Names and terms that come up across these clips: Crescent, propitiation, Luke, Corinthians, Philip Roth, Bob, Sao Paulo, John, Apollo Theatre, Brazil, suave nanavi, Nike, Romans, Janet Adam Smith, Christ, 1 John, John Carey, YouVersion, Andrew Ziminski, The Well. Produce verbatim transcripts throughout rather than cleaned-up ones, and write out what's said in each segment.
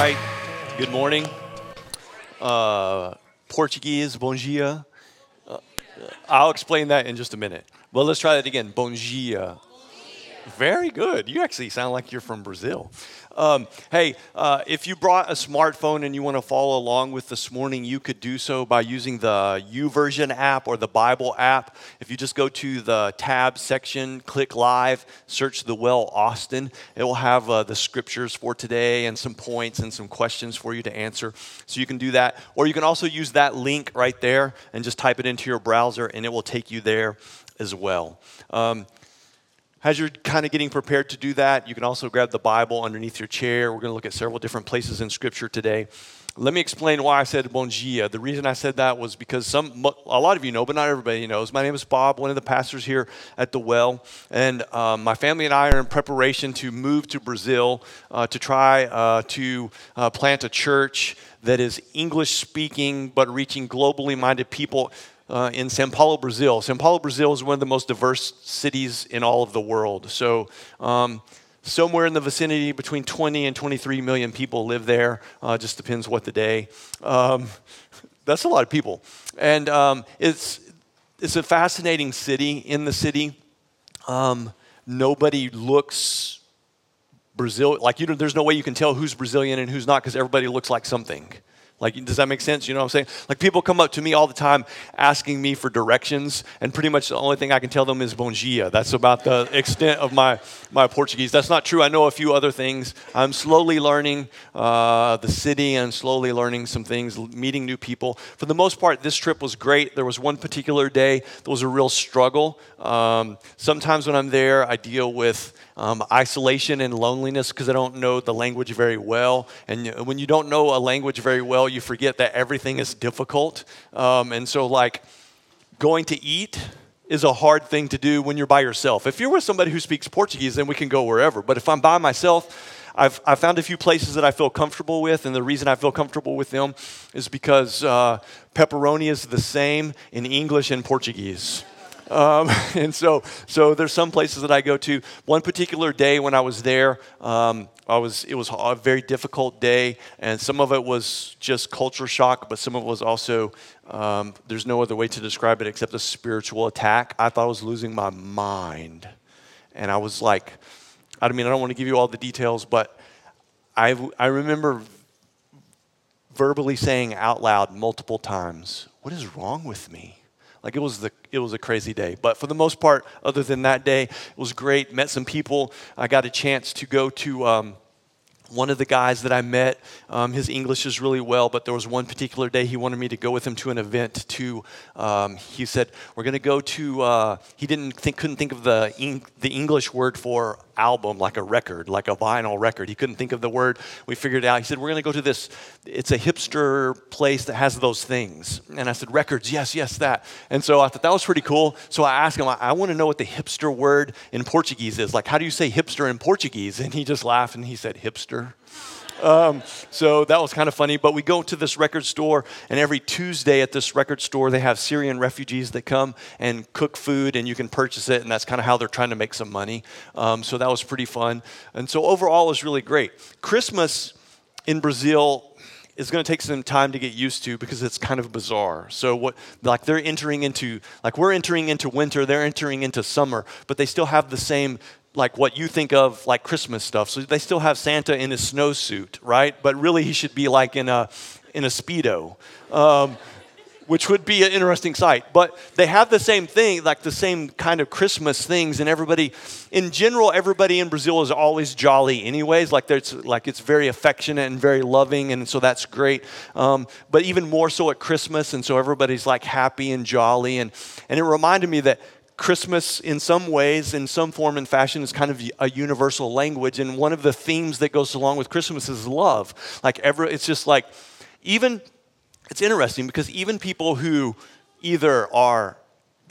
right. Good morning. Uh, Portuguese, bom dia. Uh, I'll explain that in just a minute. But let's try that again. Bom dia. Very good. You actually sound like you're from Brazil. Um, hey, uh, if you brought a smartphone and you want to follow along with this morning, you could do so by using the YouVersion app or the Bible app. If you just go to the tab section, click live, search The Well Austin, it will have uh, the scriptures for today and some points and some questions for you to answer. So you can do that. Or you can also use that link right there and just type it into your browser and it will take you there as well. Um, As you're kind of getting prepared to do that, you can also grab the Bible underneath your chair. We're going to look at several different places in Scripture today. Let me explain why I said bon dia. The reason I said that was because some, a lot of you know, but not everybody knows. My name is Bob, one of the pastors here at The Well, and um, my family and I are in preparation to move to Brazil uh, to try uh, to uh, plant a church that is English-speaking but reaching globally-minded people. Uh, in Sao Paulo, Brazil. Sao Paulo, Brazil is one of the most diverse cities in all of the world. So um, somewhere in the vicinity between twenty and twenty-three million people live there. Uh, just depends what the day. Um, that's a lot of people. And um, it's it's a fascinating city. In the city, um, nobody looks Brazil. Like, you know, there's no way you can tell who's Brazilian and who's not because everybody looks like something. Like, does that make sense? You know what I'm saying? Like, people come up to me all the time asking me for directions, and pretty much the only thing I can tell them is bom dia. That's about the extent of my, my Portuguese. That's not true. I know a few other things. I'm slowly learning uh, the city and slowly learning some things, meeting new people. For the most part, this trip was great. There was one particular day that was a real struggle. Um, sometimes when I'm there, I deal with um, isolation and loneliness because I don't know the language very well. And when you don't know a language very well, you forget that everything is difficult. Um, and so, like, going to eat is a hard thing to do when you're by yourself. If you're with somebody who speaks Portuguese, then we can go wherever. But if I'm by myself, I've, I've found a few places that I feel comfortable with, and the reason I feel comfortable with them is because uh, pepperoni is the same in English and Portuguese. Um, and so, so there's some places that I go to. One particular day when I was there, um, I was it was a very difficult day, and some of it was just culture shock, but some of it was also um, there's no other way to describe it except a spiritual attack. I thought I was losing my mind, and I was like, I mean, I don't want to give you all the details, but I I remember verbally saying out loud multiple times, "What is wrong with me?" Like, it was the it was a crazy day. But for the most part, other than that day, it was great. Met some people. I got a chance to go to um, one of the guys that I met. Um, his English is really well, but there was one particular day he wanted me to go with him to an event. To um, he said, we're going to go to, uh, he didn't think, couldn't think of the en- the English word for album, like a record, like a vinyl record. He couldn't think of the word. We figured it out. He said, we're going to go to this, it's a hipster place that has those things. And I said, records, yes, yes, that. And so I thought that was pretty cool. So I asked him, I, I want to know what the hipster word in Portuguese is. Like, how do you say hipster in Portuguese? And he just laughed and he said, hipster. Um, so that was kind of funny, but we go to this record store, and every Tuesday at this record store, they have Syrian refugees that come and cook food, and you can purchase it, and that's kind of how they're trying to make some money. Um, so that was pretty fun, and so overall, it was really great. Christmas in Brazil is going to take some time to get used to because it's kind of bizarre. So what, like they're entering into, like we're entering into winter, they're entering into summer, but they still have the same, like what you think of like Christmas stuff. So they still have Santa in his snowsuit, right? But really he should be like in a in a Speedo, um, which would be an interesting sight. But they have the same thing, like the same kind of Christmas things. And everybody, in general, everybody in Brazil is always jolly anyways. Like, like it's very affectionate and very loving, and so that's great. Um, but even more so at Christmas, and so everybody's like happy and jolly. And, and it reminded me that Christmas, in some ways, in some form and fashion, is kind of a universal language, and one of the themes that goes along with Christmas is love. Like, every, it's just like, even, it's interesting, because even people who either are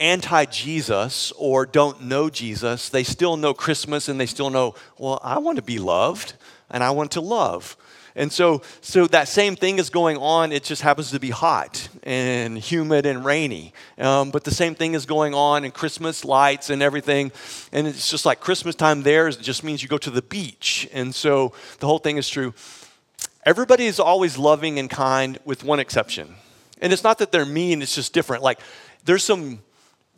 anti-Jesus or don't know Jesus, they still know Christmas, and they still know, well, I want to be loved, and I want to love. And so so that same thing is going on. It just happens to be hot and humid and rainy. Um, but the same thing is going on in Christmas lights and everything. And it's just like Christmas time there just means you go to the beach. And so the whole thing is true. Everybody is always loving and kind with one exception. And it's not that they're mean, it's just different. Like there's some,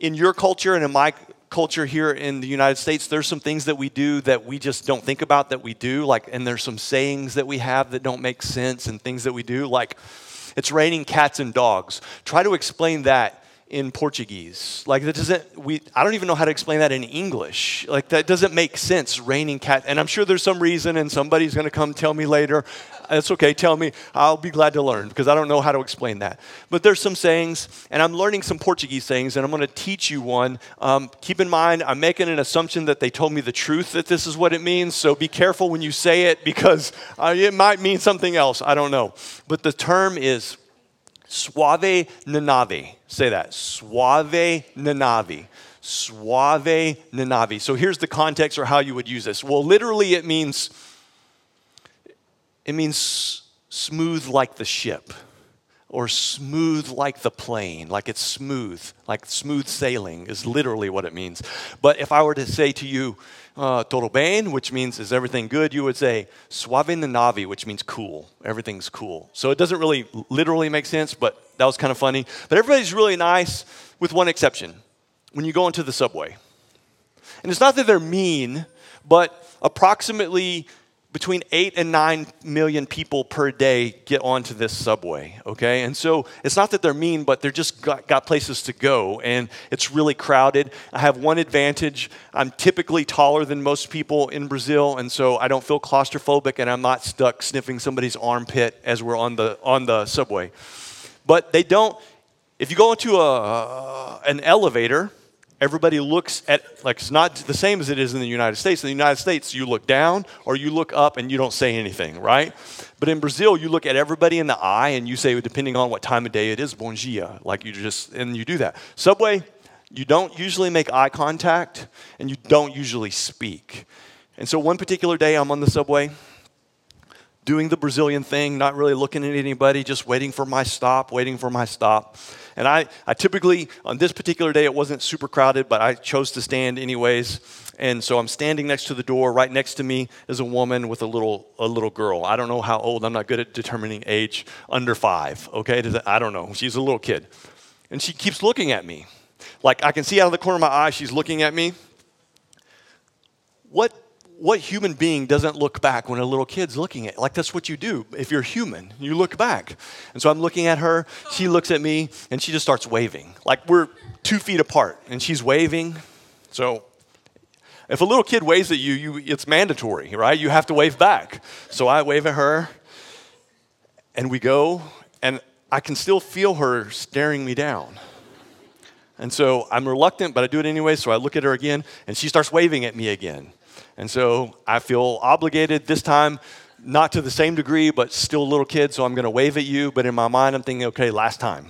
in your culture and in my culture here in the United States, there's some things that we do that we just don't think about that we do. Like, and there's some sayings that we have that don't make sense and things that we do. Like, it's raining cats and dogs. Try to explain that in Portuguese. Like that doesn't, we, I don't even know how to explain that in English. Like that doesn't make sense, raining cat. And I'm sure there's some reason and somebody's gonna come tell me later. That's okay, tell me. I'll be glad to learn because I don't know how to explain that. But there's some sayings and I'm learning some Portuguese sayings and I'm gonna teach you one. Um, keep in mind, I'm making an assumption that they told me the truth that this is what it means. So be careful when you say it because uh, it might mean something else, I don't know. But the term is suave nanavi. Say that. Suave nanavi. Suave nanavi. So here's the context or how you would use this. Well, literally it means, it means smooth like the ship or smooth like the plane. Like it's smooth, like smooth sailing is literally what it means. But if I were to say to you, uh, todo bem, which means is everything good, you would say suave nanavi, which means cool. Everything's cool. So it doesn't really literally make sense, but that was kind of funny. But everybody's really nice with one exception. When you go into the subway. And it's not that they're mean, but approximately between eight and nine million people per day get onto this subway, okay? And so it's not that they're mean, but they're just got, got places to go and it's really crowded. I have one advantage. I'm typically taller than most people in Brazil, and so I don't feel claustrophobic and I'm not stuck sniffing somebody's armpit as we're on the on the subway. But they don't, if you go into a, uh, an elevator, everybody looks at, like it's not the same as it is in the United States. In the United States, you look down or you look up and you don't say anything, right? But in Brazil, you look at everybody in the eye and you say, depending on what time of day it is, bom dia, like you just, and you do that. Subway, you don't usually make eye contact and you don't usually speak. And so one particular day I'm on the subway doing the Brazilian thing, not really looking at anybody, just waiting for my stop, waiting for my stop. And I, I typically, on this particular day, it wasn't super crowded, but I chose to stand anyways. And so I'm standing next to the door. Right next to me is a woman with a little a little girl. I don't know how old. I'm not good at determining age. Under five, okay? I don't know. She's a little kid. And she keeps looking at me. Like, I can see out of the corner of my eye, she's looking at me. What? What human being doesn't look back when a little kid's looking at? Like that's what you do if you're human, you look back. And so I'm looking at her, she looks at me and she just starts waving. Like we're two feet apart and she's waving. So if a little kid waves at you, you it's mandatory, right? You have to wave back. So I wave at her and we go and I can still feel her staring me down. And so I'm reluctant, but I do it anyway. So I look at her again and she starts waving at me again. And so I feel obligated this time, not to the same degree, but still a little kid, so I'm going to wave at you. But in my mind, I'm thinking, okay, last time.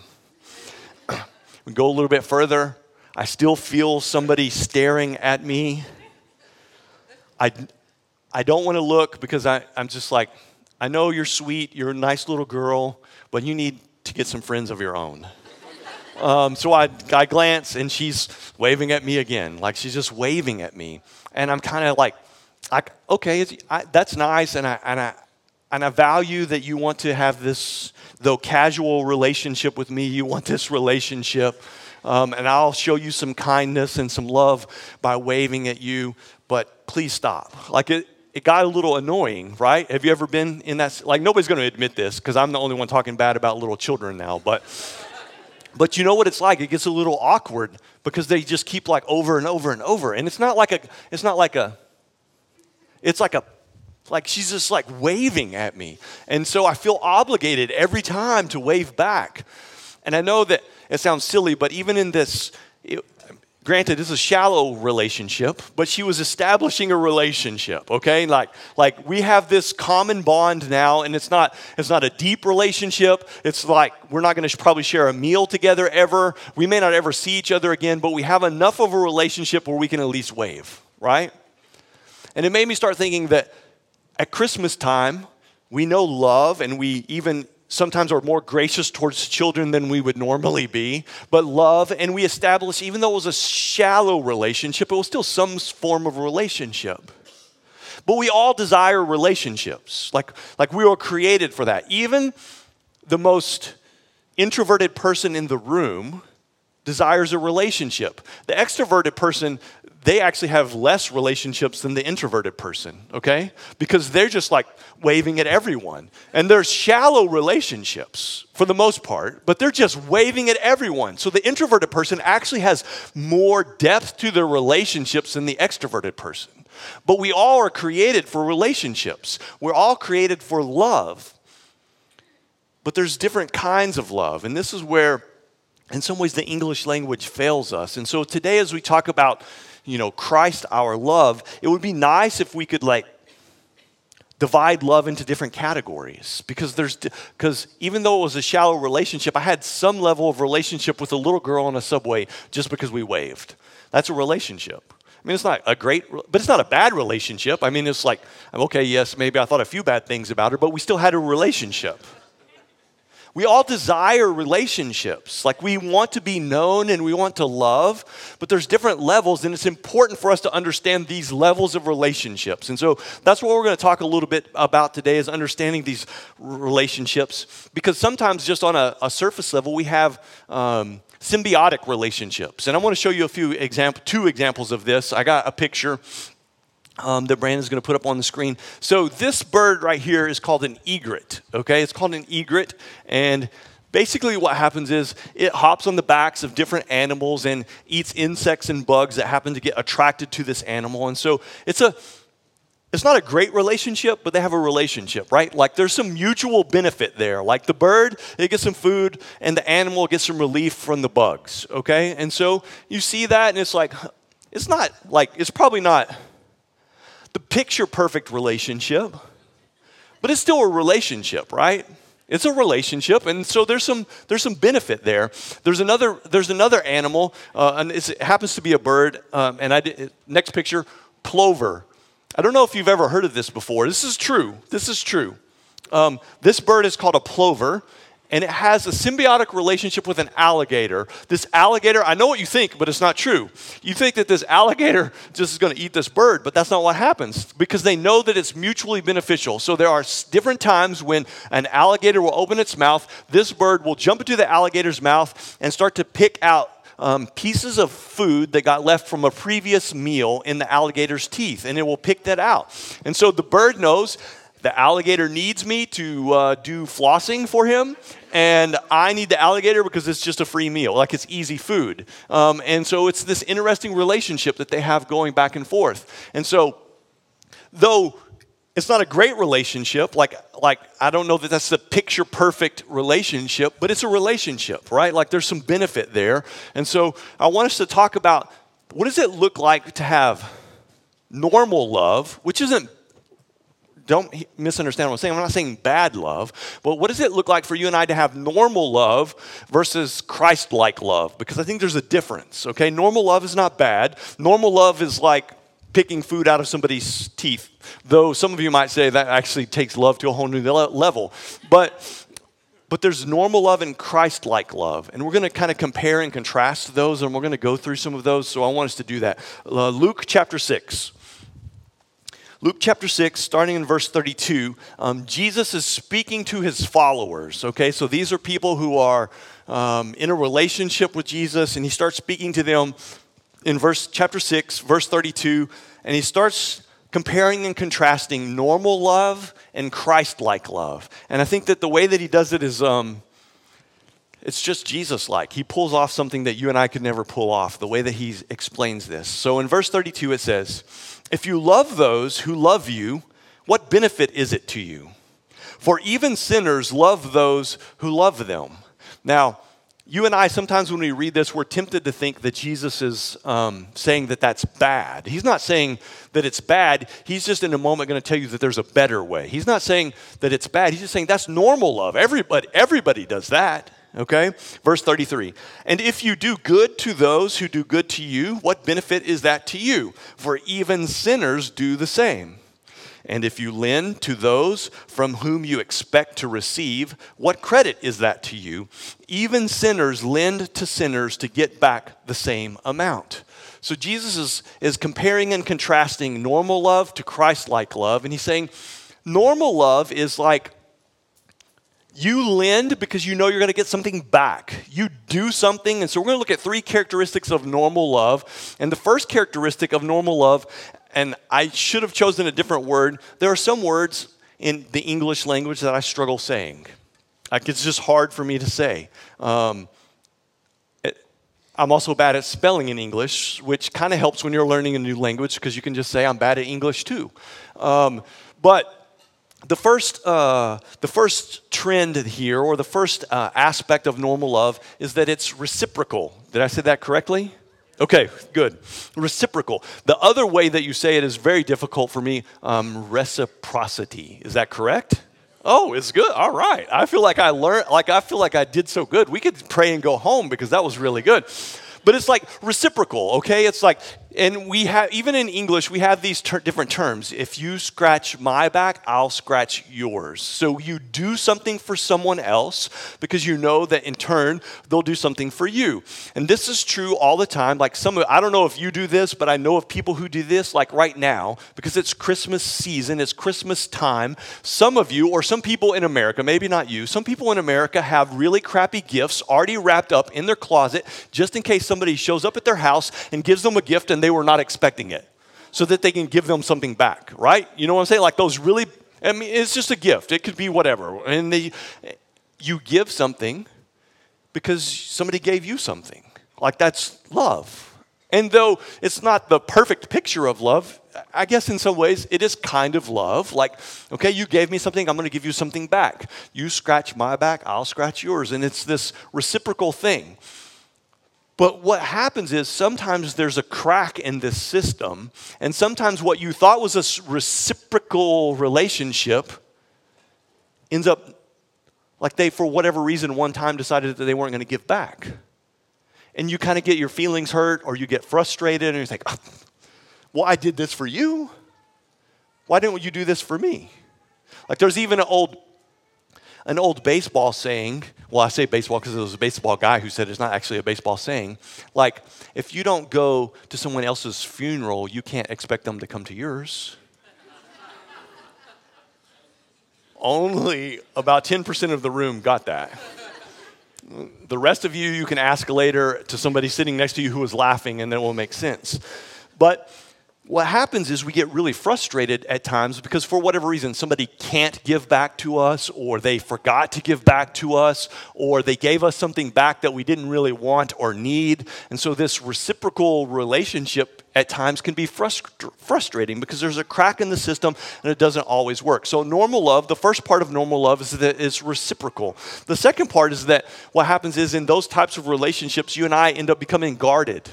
We go a little bit further. I still feel somebody staring at me. I, I don't want to look because I, I'm just like, I know you're sweet, you're a nice little girl, but you need to get some friends of your own. Um, so I, I glance and she's waving at me again. Like she's just waving at me. And I'm kind of like, I, okay, it's, I, that's nice. And I, and I, and I value that you want to have this, though casual relationship with me, you want this relationship. Um, and I'll show you some kindness and some love by waving at you, but please stop. Like it, it got a little annoying, right? Have you ever been in that? Like nobody's going to admit this because I'm the only one talking bad about little children now, but But you know what it's like? It gets a little awkward because they just keep like over and over and over. And it's not like a, it's not like a, it's like a, like she's just like waving at me. And so I feel obligated every time to wave back. And I know that it sounds silly, but even in this, it, granted, this is a shallow relationship, but she was establishing a relationship, okay? Like, like we have this common bond now, and it's not, it's not a deep relationship. It's like we're not going to probably share a meal together ever. We may not ever see each other again, but we have enough of a relationship where we can at least wave, right? And it made me start thinking that at Christmas time, we know love, and we even sometimes are more gracious towards children than we would normally be, but love, and we establish, even though it was a shallow relationship, it was still some form of relationship. But we all desire relationships. Like, like we were created for that. Even the most introverted person in the room desires a relationship. The extroverted person, they actually have less relationships than the introverted person, okay? Because they're just like waving at everyone. And they're shallow relationships for the most part, but they're just waving at everyone. So the introverted person actually has more depth to their relationships than the extroverted person. But we all are created for relationships. We're all created for love. But there's different kinds of love. And this is where, in some ways, the English language fails us. And so today, as we talk about, you know, Christ, our love, it would be nice if we could, like, divide love into different categories. Because there's, because even though it was a shallow relationship, I had some level of relationship with a little girl on a subway just because we waved. That's a relationship. I mean, it's not a great, but it's not a bad relationship. I mean, it's like, okay, yes, maybe I thought a few bad things about her, but we still had a relationship. We all desire relationships. Like, we want to be known and we want to love, but there's different levels, and it's important for us to understand these levels of relationships. And so that's what we're going to talk a little bit about today, is understanding these relationships, because sometimes just on a, a surface level, we have um, symbiotic relationships. And I want to show you a few example, two examples of this. I got a picture Um, that Brandon's going to put up on the screen. So this bird right here is called an egret, okay? It's called an egret, and basically what happens is it hops on the backs of different animals and eats insects and bugs that happen to get attracted to this animal. And so it's a, it's not a great relationship, but they have a relationship, right? Like, there's some mutual benefit there. Like, the bird, it gets some food, and the animal gets some relief from the bugs, okay? And so you see that, and it's like, it's not, like, it's probably not the picture-perfect relationship, but it's still a relationship, right? It's a relationship, and so there's some there's some benefit there. There's another there's another animal, uh, and it's, it happens to be a bird. Um, and I did, next picture, plover. I don't know if you've ever heard of this before. This is true. This is true. Um, this bird is called a plover, and it has a symbiotic relationship with an alligator. This alligator, I know what you think, but it's not true. You think that this alligator just is going to eat this bird, but that's not what happens, because they know that it's mutually beneficial. So there are different times when an alligator will open its mouth. This bird will jump into the alligator's mouth and start to pick out Um, pieces of food that got left from a previous meal in the alligator's teeth, and it will pick that out. And so the bird knows the alligator needs me to uh, do flossing for him, and I need the alligator because it's just a free meal, like it's easy food. Um, and so it's this interesting relationship that they have going back and forth. And so, though it's not a great relationship, like like I don't know that that's the picture-perfect relationship, but it's a relationship, right? Like, there's some benefit there. And so I want us to talk about, what does it look like to have normal love, which isn't, don't misunderstand what I'm saying. I'm not saying bad love, but what does it look like for you and I to have normal love versus Christ-like love? Because I think there's a difference, okay? Normal love is not bad. Normal love is like picking food out of somebody's teeth, though some of you might say that actually takes love to a whole new level. But but there's normal love and Christ-like love, and we're going to kind of compare and contrast those, and we're going to go through some of those, so I want us to do that. Uh, Luke chapter six. Luke chapter six, starting in verse thirty-two, um, Jesus is speaking to his followers, okay? So these are people who are um, in a relationship with Jesus, and he starts speaking to them in verse chapter six, verse thirty-two, and he starts comparing and contrasting normal love and Christ-like love. And I think that the way that he does it is, um, it's just Jesus-like. He pulls off something that you and I could never pull off, the way that he explains this. So in verse thirty-two, it says, "If you love those who love you, what benefit is it to you? For even sinners love those who love them." Now, you and I, sometimes when we read this, we're tempted to think that Jesus is um, saying that that's bad. He's not saying that it's bad. He's just in a moment going to tell you that there's a better way. He's not saying that it's bad. He's just saying that's normal love. Everybody, everybody does that. Okay, verse thirty-three, "And if you do good to those who do good to you, what benefit is that to you? For even sinners do the same. And if you lend to those from whom you expect to receive, what credit is that to you? Even sinners lend to sinners to get back the same amount." So Jesus is, is comparing and contrasting normal love to Christ-like love. And he's saying normal love is like you lend because you know you're going to get something back. You do something. And so we're going to look at three characteristics of normal love. And the first characteristic of normal love, and I should have chosen a different word. There are some words in the English language that I struggle saying. Like, it's just hard for me to say. Um, it, I'm also bad at spelling in English, which kind of helps when you're learning a new language because you can just say, I'm bad at English too. Um, but the first, uh, the first trend here, or the first uh, aspect of normal love, is that it's reciprocal. Did I say that correctly? Okay, good. Reciprocal. The other way that you say it is very difficult for me. Um, reciprocity. Is that correct? Oh, it's good. All right. I feel like I learned. Like I feel like I did so good. We could pray and go home because that was really good. But it's like reciprocal. Okay, it's like, and we have, even in English we have these ter- different terms. If you scratch my back, I'll scratch yours. So you do something for someone else because you know that in turn they'll do something for you. And this is true all the time. Like some, of, I don't know if you do this, but I know of people who do this. Like right now, because it's Christmas season, it's Christmas time. Some of you, or some people in America, maybe not you, some people in America have really crappy gifts already wrapped up in their closet, just in case somebody shows up at their house and gives them a gift and they were not expecting it, so that they can give them something back, right? You know what I'm saying? Like those really, I mean, it's just a gift. It could be whatever. And they, you give something because somebody gave you something. Like that's love. And though it's not the perfect picture of love, I guess in some ways it is kind of love. Like, okay, you gave me something, I'm going to give you something back. You scratch my back, I'll scratch yours. And it's this reciprocal thing. But what happens is sometimes there's a crack in this system, and sometimes what you thought was a reciprocal relationship ends up like they, for whatever reason, one time decided that they weren't going to give back. And you kind of get your feelings hurt, or you get frustrated, and you're like, oh, well, I did this for you. Why didn't you do this for me? Like there's even an old An old baseball saying, well, I say baseball because it was a baseball guy who said it's not actually a baseball saying. Like, if you don't go to someone else's funeral, you can't expect them to come to yours. Only about ten percent of the room got that. The rest of you, you can ask later to somebody sitting next to you who was laughing, and that will make sense. But what happens is we get really frustrated at times because for whatever reason, somebody can't give back to us, or they forgot to give back to us, or they gave us something back that we didn't really want or need. And so this reciprocal relationship at times can be frustr- frustrating because there's a crack in the system and it doesn't always work. So normal love, the first part of normal love is that it's reciprocal. The second part is that what happens is in those types of relationships, you and I end up becoming guarded.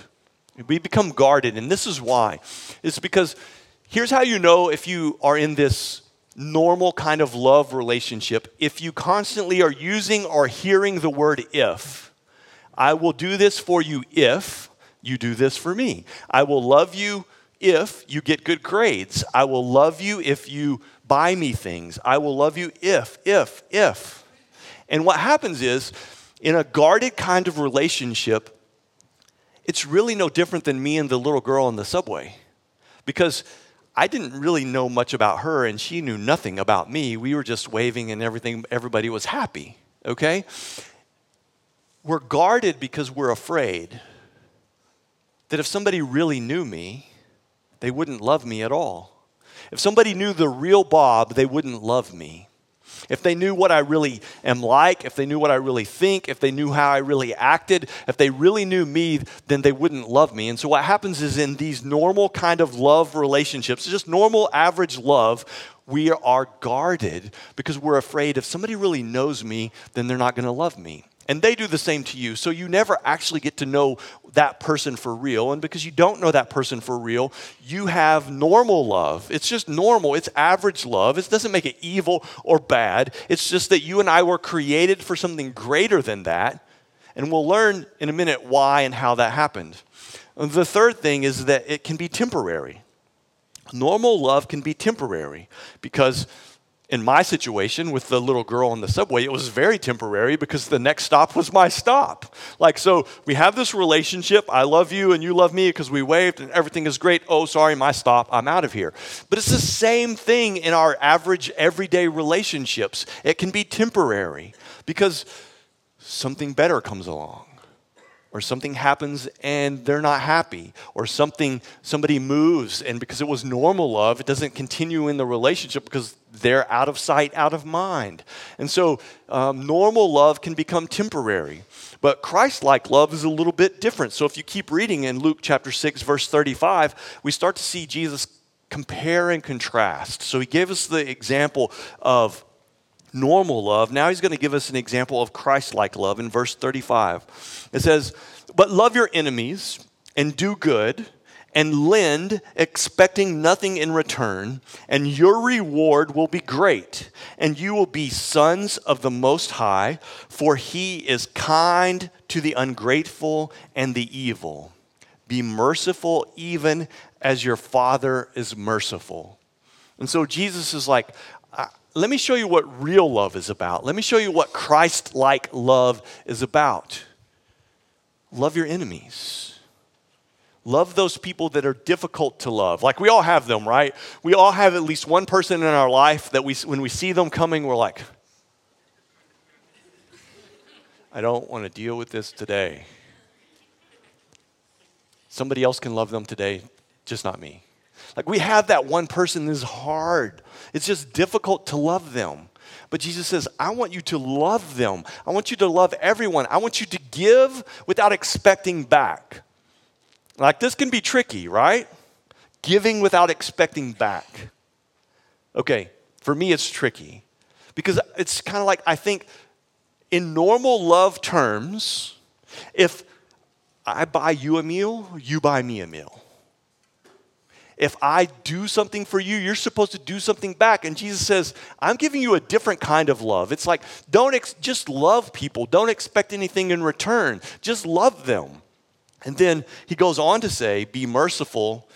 We become guarded, and this is why. It's because here's how you know if you are in this normal kind of love relationship. If you constantly are using or hearing the word if, I will do this for you if you do this for me. I will love you if you get good grades. I will love you if you buy me things. I will love you if, if, if. And what happens is, in a guarded kind of relationship, it's really no different than me and the little girl on the subway, because I didn't really know much about her and she knew nothing about me. We were just waving and everything. Everybody was happy, okay? We're guarded because we're afraid that if somebody really knew me, they wouldn't love me at all. If somebody knew the real Bob, they wouldn't love me. If they knew what I really am like, if they knew what I really think, if they knew how I really acted, if they really knew me, then they wouldn't love me. And so what happens is in these normal kind of love relationships, just normal average love, we are guarded because we're afraid if somebody really knows me, then they're not going to love me. And they do the same to you. So you never actually get to know that person for real. And because you don't know that person for real, you have normal love. It's just normal. It's average love. It doesn't make it evil or bad. It's just that you and I were created for something greater than that. And we'll learn in a minute why and how that happened. The third thing is that it can be temporary. Normal love can be temporary because In my situation with the little girl on the subway, it was very temporary because the next stop was my stop. Like, so we have this relationship. I love you and you love me because we waved and everything is great. Oh, sorry, my stop. I'm out of here. But it's the same thing in our average everyday relationships. It can be temporary because something better comes along. Or something happens and they're not happy, or something somebody moves, and because it was normal love, it doesn't continue in the relationship because they're out of sight, out of mind. And so um, normal love can become temporary. But Christ-like love is a little bit different. So if you keep reading in Luke chapter six, verse thirty-five, we start to see Jesus compare and contrast. So he gave us the example of normal love. Now he's going to give us an example of Christ-like love in verse thirty-five. It says, "But love your enemies and do good and lend, expecting nothing in return, and your reward will be great, and you will be sons of the Most High, for he is kind to the ungrateful and the evil. Be merciful even as your Father is merciful." And so Jesus is like, let me show you what real love is about. Let me show you what Christ-like love is about. Love your enemies. Love those people that are difficult to love. Like, we all have them, right? We all have at least one person in our life that we, when we see them coming, we're like, I don't want to deal with this today. Somebody else can love them today, just not me. Like, we have that one person that is hard. It's just difficult to love them. But Jesus says, I want you to love them. I want you to love everyone. I want you to give without expecting back. Like, this can be tricky, right? Giving without expecting back. Okay, for me it's tricky. Because it's kind of like, I think in normal love terms, if I buy you a meal, you buy me a meal. If I do something for you, you're supposed to do something back. And Jesus says, I'm giving you a different kind of love. It's like, don't ex- just love people. Don't expect anything in return. Just love them. And then he goes on to say, be merciful.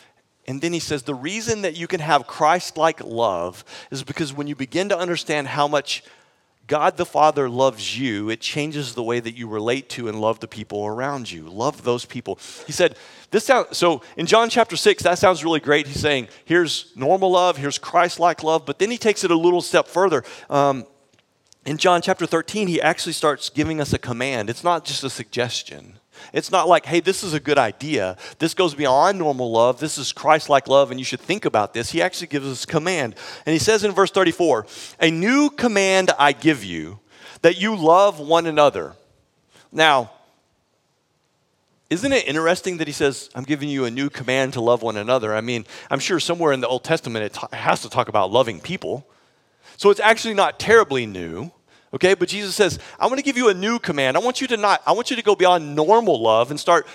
And then he says, the reason that you can have Christ-like love is because when you begin to understand how much God the Father loves you, it changes the way that you relate to and love the people around you. Love those people. He said, this sounds, so in John chapter six, that sounds really great. He's saying, here's normal love, here's Christ-like love, but then he takes it a little step further. Um, in John chapter thirteen, he actually starts giving us a command. It's not just a suggestion. It's not like, hey, this is a good idea. This goes beyond normal love. This is Christ-like love, and you should think about this. He actually gives us command. And he says in verse thirty-four, "A new command I give you, that you love one another." Now, isn't it interesting that he says, I'm giving you a new command to love one another? I mean, I'm sure somewhere in the Old Testament it t- has to talk about loving people. So it's actually not terribly new. Okay, but Jesus says, I want to give you a new command. I want you to not, I want you to go beyond normal love and start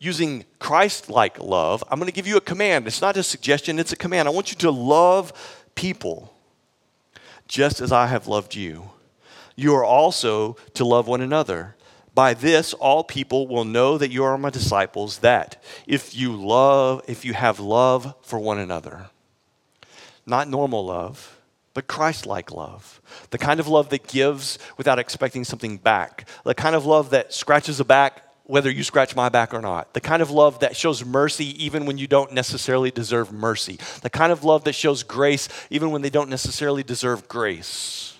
using Christ-like love. I'm going to give you a command. It's not a suggestion, it's a command. I want you to love people just as I have loved you. You are also to love one another. By this, all people will know that you are my disciples, that if you love, if you have love for one another. Not normal love, but Christ-like love, the kind of love that gives without expecting something back, the kind of love that scratches a back whether you scratch my back or not, the kind of love that shows mercy even when you don't necessarily deserve mercy, the kind of love that shows grace even when they don't necessarily deserve grace.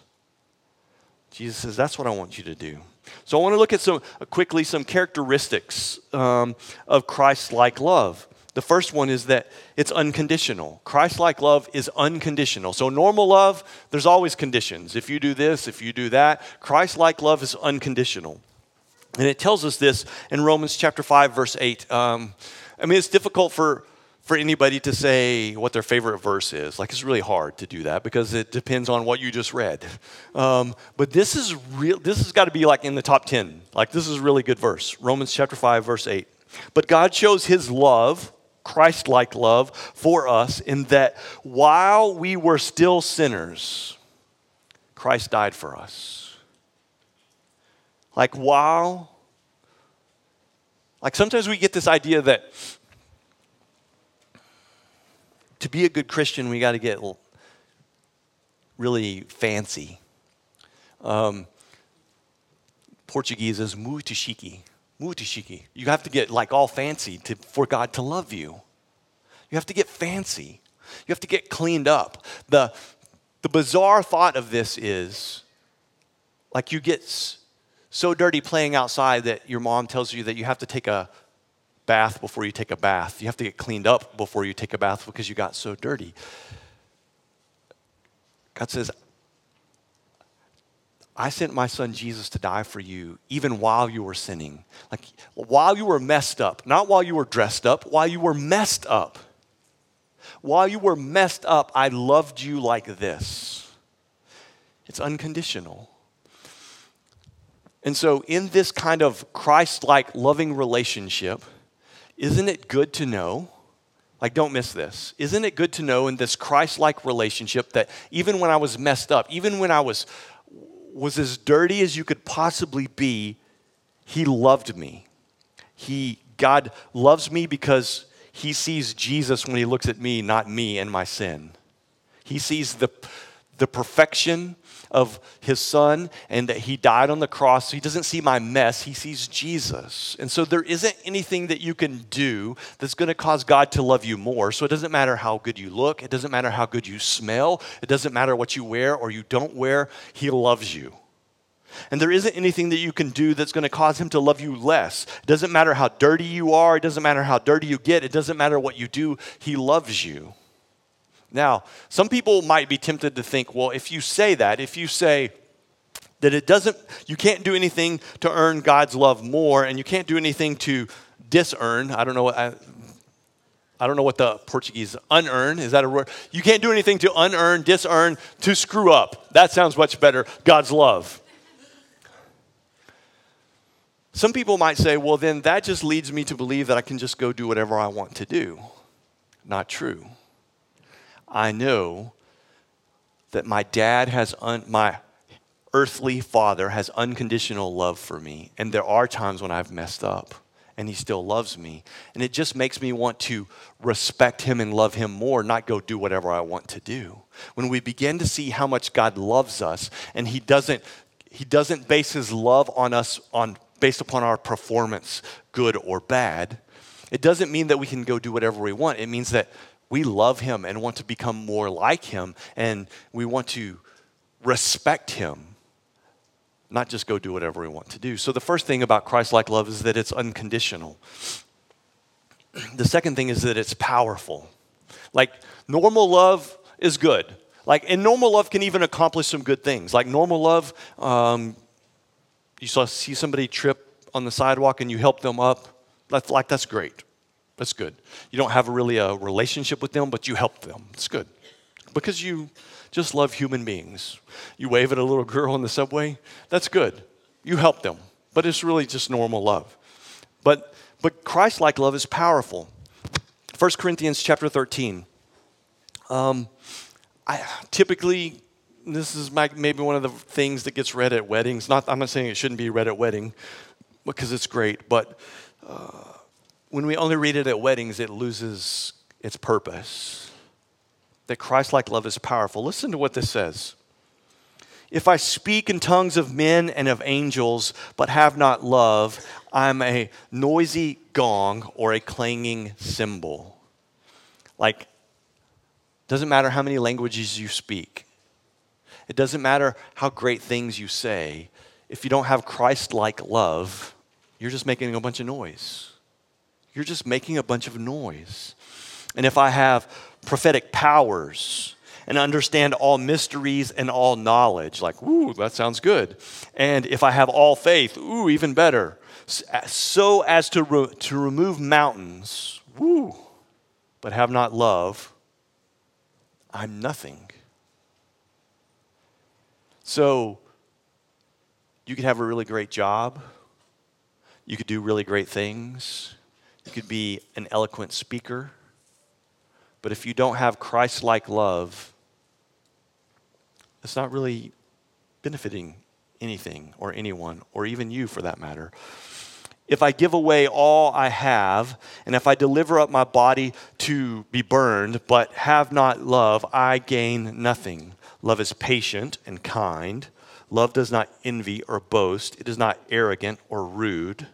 Jesus says, that's what I want you to do. So I want to look at some uh, quickly some characteristics um, of Christ-like love. The first one is that it's unconditional. Christ-like love is unconditional. So normal love, there's always conditions. If you do this, if you do that, Christ-like love is unconditional. And it tells us this in Romans chapter five, verse eight. Um, I mean, it's difficult for, for anybody to say what their favorite verse is. Like, it's really hard to do that because it depends on what you just read. Um, but this is real. This has got to be like in the top ten. Like, this is a really good verse. Romans chapter five, verse eight. But God shows his love, Christ-like love, for us in that while we were still sinners, Christ died for us. Like while, like sometimes we get this idea that to be a good Christian, we got to get really fancy. Um, Portuguese is muito chique, muito chique. You have to get like all fancy to, for God to love you. You have to get fancy. You have to get cleaned up. The, the bizarre thought of this is like you get so dirty playing outside that your mom tells you that you have to take a bath before you take a bath. You have to get cleaned up before you take a bath because you got so dirty. God says, I sent my son Jesus to die for you even while you were sinning. Like while you were messed up, not while you were dressed up, while you were messed up. While you were messed up, I loved you like this. It's unconditional. And so in this kind of Christ-like loving relationship, isn't it good to know? Like, don't miss this. Isn't it good to know in this Christ-like relationship that even when I was messed up, even when I was was as dirty as you could possibly be, he loved me. He, God loves me because he sees Jesus when he looks at me, not me and my sin. He sees the, the perfection of his son and that he died on the cross. He doesn't see my mess, he sees Jesus. And so there isn't anything that you can do that's gonna cause God to love you more. So it doesn't matter how good you look, it doesn't matter how good you smell, it doesn't matter what you wear or you don't wear, he loves you. And there isn't anything that you can do that's gonna cause him to love you less. It doesn't matter how dirty you are, it doesn't matter how dirty you get, it doesn't matter what you do, he loves you. Now, some people might be tempted to think, well, if you say that, if you say that it doesn't, you can't do anything to earn God's love more, and you can't do anything to disearn. I don't know. I, I don't know what the Portuguese unearn is. That a word? You can't do anything to unearn, disearn, to screw up. That sounds much better. God's love. Some people might say, well, then that just leads me to believe that I can just go do whatever I want to do. Not true. I know that my dad has, un, my earthly father has unconditional love for me. And there are times when I've messed up and he still loves me. And it just makes me want to respect him and love him more, not go do whatever I want to do. When we begin to see how much God loves us and he doesn't, he doesn't base his love on us on based upon our performance, good or bad, it doesn't mean that we can go do whatever we want. It means that we love him and want to become more like him, and we want to respect him, not just go do whatever we want to do. So the first thing about Christ-like love is that it's unconditional. The second thing is that it's powerful. Like normal love is good. Like, and normal love can even accomplish some good things. Like normal love, um, you saw see somebody trip on the sidewalk and you help them up. That's like, that's great. That's good. You don't have really a relationship with them, but you help them. It's good. Because you just love human beings. You wave at a little girl on the subway. That's good. You help them. But it's really just normal love. But but Christ-like love is powerful. First Corinthians chapter thirteen. Um, I typically, this is my, maybe one of the things that gets read at weddings. Not, I'm not saying it shouldn't be read at wedding, because it's great. But Uh, when we only read it at weddings, it loses its purpose. That Christ-like love is powerful. Listen to what this says. If I speak in tongues of men and of angels, but have not love, I'm a noisy gong or a clanging cymbal. Like, doesn't matter how many languages you speak. It doesn't matter how great things you say. If you don't have Christ-like love, you're just making a bunch of noise. You're just making a bunch of noise. And if I have prophetic powers and understand all mysteries and all knowledge, like, ooh, that sounds good. And if I have all faith, ooh, even better. So as to, re- to remove mountains, ooh, but have not love, I'm nothing. So you could have a really great job. You could do really great things. You could be an eloquent speaker, but if you don't have Christ-like love, it's not really benefiting anything or anyone, or even you for that matter. If I give away all I have, and if I deliver up my body to be burned, but have not love, I gain nothing. Love is patient and kind. Love does not envy or boast. It is not arrogant or rude.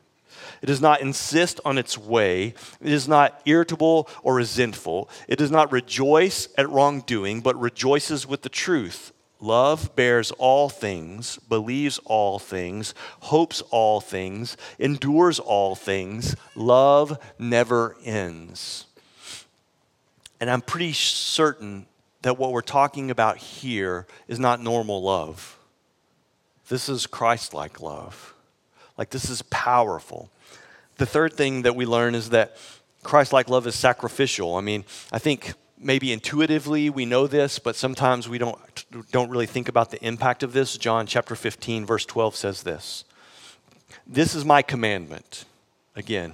It does not insist on its way. It is not irritable or resentful. It does not rejoice at wrongdoing, but rejoices with the truth. Love bears all things, believes all things, hopes all things, endures all things. Love never ends. And I'm pretty certain that what we're talking about here is not normal love. This is Christ-like love. Like, this is powerful. The third thing that we learn is that Christ-like love is sacrificial. I mean, I think maybe intuitively we know this, but sometimes we don't, don't really think about the impact of this. John chapter fifteen, verse twelve says this. This is my commandment. Again,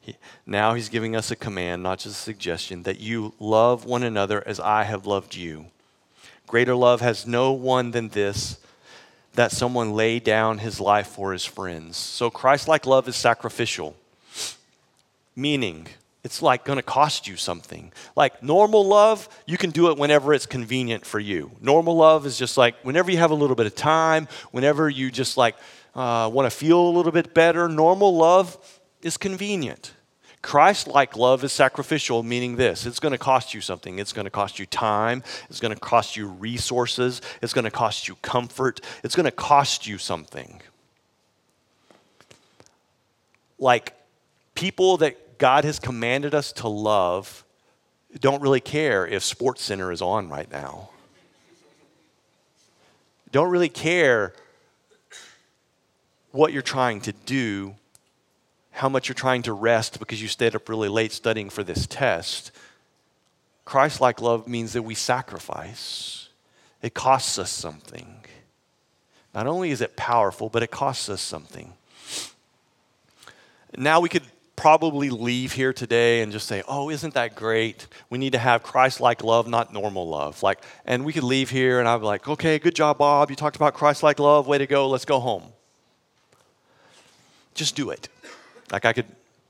he, now he's giving us a command, not just a suggestion, that you love one another as I have loved you. Greater love has no one than this, that someone lay down his life for his friends. So Christ-like love is sacrificial, meaning it's like going to cost you something. Like normal love, you can do it whenever it's convenient for you. Normal love is just like whenever you have a little bit of time, whenever you just like uh, want to feel a little bit better. Normal love is convenient. Christ-like love is sacrificial, meaning this. It's going to cost you something. It's going to cost you time. It's going to cost you resources. It's going to cost you comfort. It's going to cost you something. Like people that God has commanded us to love don't really care if SportsCenter is on right now. Don't really care what you're trying to do, how much you're trying to rest because you stayed up really late studying for this test. Christ-like love means that we sacrifice. It costs us something. Not only is it powerful, but it costs us something. Now we could probably leave here today and just say, oh, isn't that great? We need to have Christ-like love, not normal love. Like, and we could leave here and I'd be like, okay, good job, Bob. You talked about Christ-like love. Way to go. Let's go home. Just do it. Like I could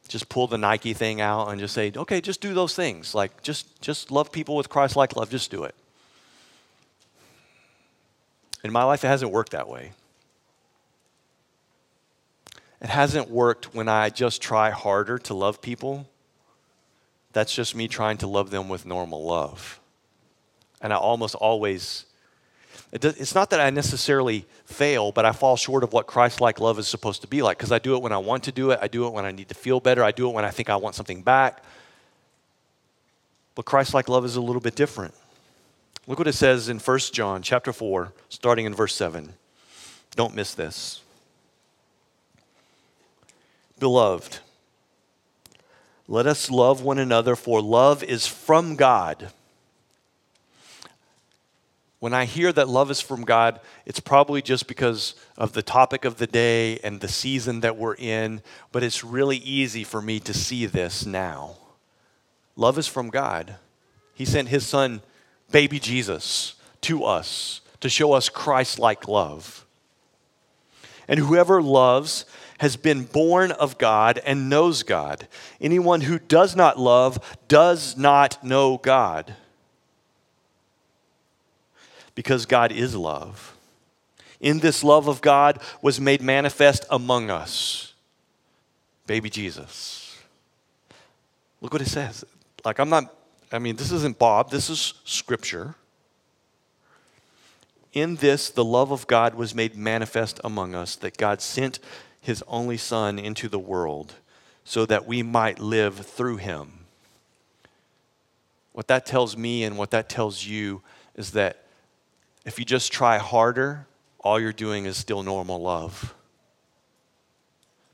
just pull the Nike thing out and just say, okay, just do those things. Like just, just love people with Christ-like love. Just do it. In my life, it hasn't worked that way. It hasn't worked when I just try harder to love people. That's just me trying to love them with normal love. And I almost always, it does, it's not that I necessarily fail, but I fall short of what Christ-like love is supposed to be like, because I do it when I want to do it. I do it when I need to feel better. I do it when I think I want something back. But Christ-like love is a little bit different. Look what it says in First John chapter four, starting in verse seven. Don't miss this. Beloved, let us love one another, for love is from God. When I hear that love is from God, it's probably just because of the topic of the day and the season that we're in, but it's really easy for me to see this now. Love is from God. He sent his son, baby Jesus, to us to show us Christ-like love. And whoever loves has been born of God and knows God. Anyone who does not love does not know God, because God is love. In this, love of God was made manifest among us. Baby Jesus. Look what it says. Like, I'm not, I mean, this isn't Bob, this is Scripture. In this, the love of God was made manifest among us, that God sent his only Son into the world so that we might live through him. What that tells me and what that tells you is that if you just try harder, all you're doing is still normal love.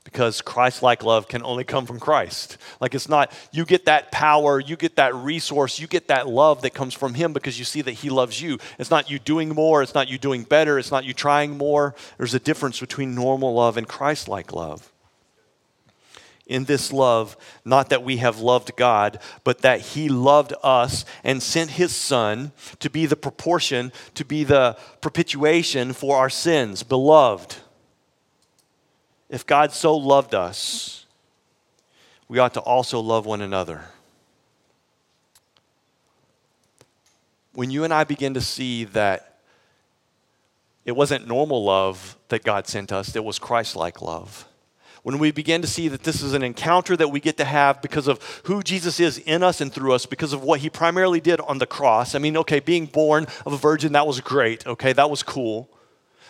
Because Christ-like love can only come from Christ. Like it's not, you get that power, you get that resource, you get that love that comes from him because you see that he loves you. It's not you doing more, it's not you doing better, it's not you trying more. There's a difference between normal love and Christ-like love. In this love, not that we have loved God, but that he loved us and sent his son to be the proportion, to be the propitiation for our sins. Beloved, if God so loved us, we ought to also love one another. When you and I begin to see that It wasn't normal love that God sent us. It was Christ-like love. When we begin to see that this is an encounter that we get to have because of who Jesus is in us and through us, because of what he primarily did on the cross. I mean, okay, being born of a virgin, that was great. Okay, that was cool.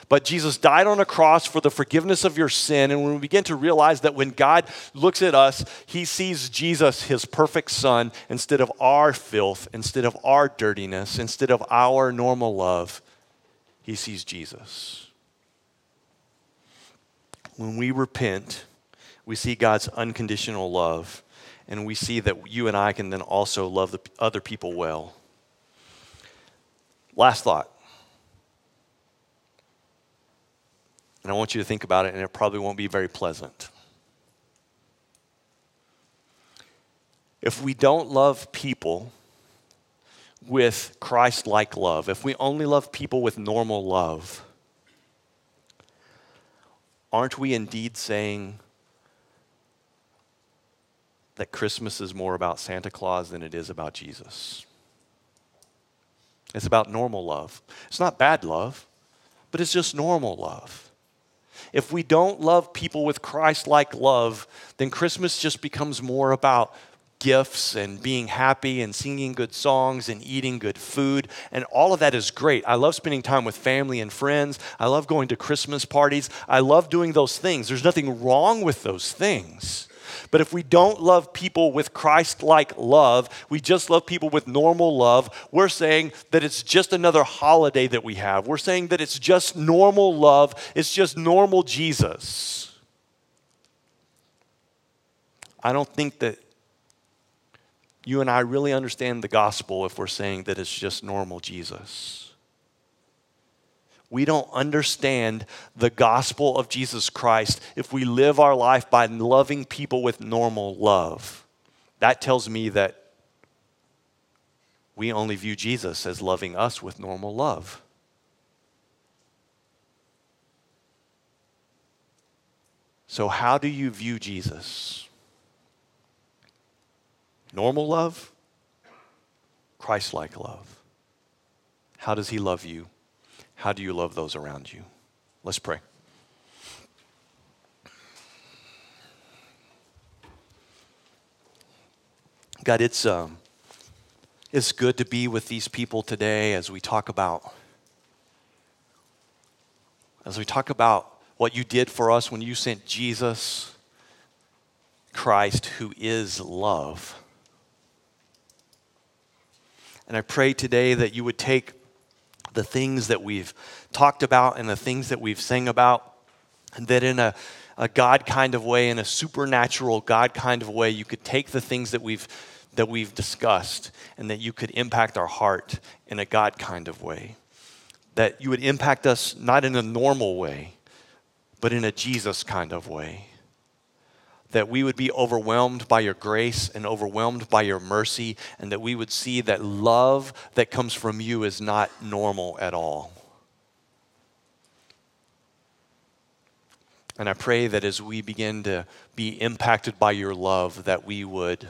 But Jesus died on a cross for the forgiveness of your sin. And when we begin to realize that when God looks at us, he sees Jesus, his perfect son, instead of our filth, instead of our dirtiness, instead of our normal love, he sees Jesus. When we repent, we see God's unconditional love, and we see that you and I can then also love the other people well. Last thought. And I want you to think about it, and it probably won't be very pleasant. If we don't love people with Christ-like love, if we only love people with normal love, aren't we indeed saying that Christmas is more about Santa Claus than it is about Jesus? It's about normal love. It's not bad love, but it's just normal love. If we don't love people with Christ-like love, then Christmas just becomes more about gifts and being happy and singing good songs and eating good food, and all of that is great. I love spending time with family and friends. I love going to Christmas parties. I love doing those things. There's nothing wrong with those things. But if we don't love people with Christ-like love, we just love people with normal love, we're saying that it's just another holiday that we have. We're saying that it's just normal love. It's just normal Jesus. I don't think that you and I really understand the gospel if we're saying that it's just normal Jesus. We don't understand the gospel of Jesus Christ if we live our life by loving people with normal love. That tells me that we only view Jesus as loving us with normal love. So how do you view Jesus? Normal love, Christ-like love. How does he love you? How do you love those around you? Let's pray. God, it's um, it's good to be with these people today as we talk about as we talk about what you did for us when you sent Jesus Christ, who is love. And I pray today that you would take the things that we've talked about and the things that we've sang about, and that in a, a God kind of way, in a supernatural God kind of way, you could take the things that we've that we've discussed, and that you could impact our heart in a God kind of way. That you would impact us not in a normal way, but in a Jesus kind of way. That we would be overwhelmed by your grace and overwhelmed by your mercy, and that we would see that love that comes from you is not normal at all. And I pray that as we begin to be impacted by your love, that we would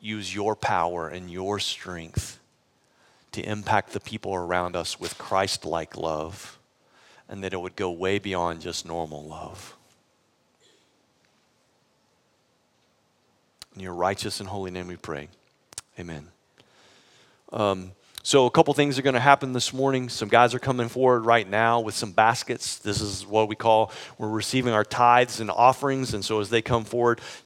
use your power and your strength to impact the people around us with Christ-like love, and that it would go way beyond just normal love. In your righteous and holy name we pray. Amen. Um, so a couple things are going to happen this morning. Some guys are coming forward right now with some baskets. This is what we call, we're receiving our tithes and offerings. And so as they come forward,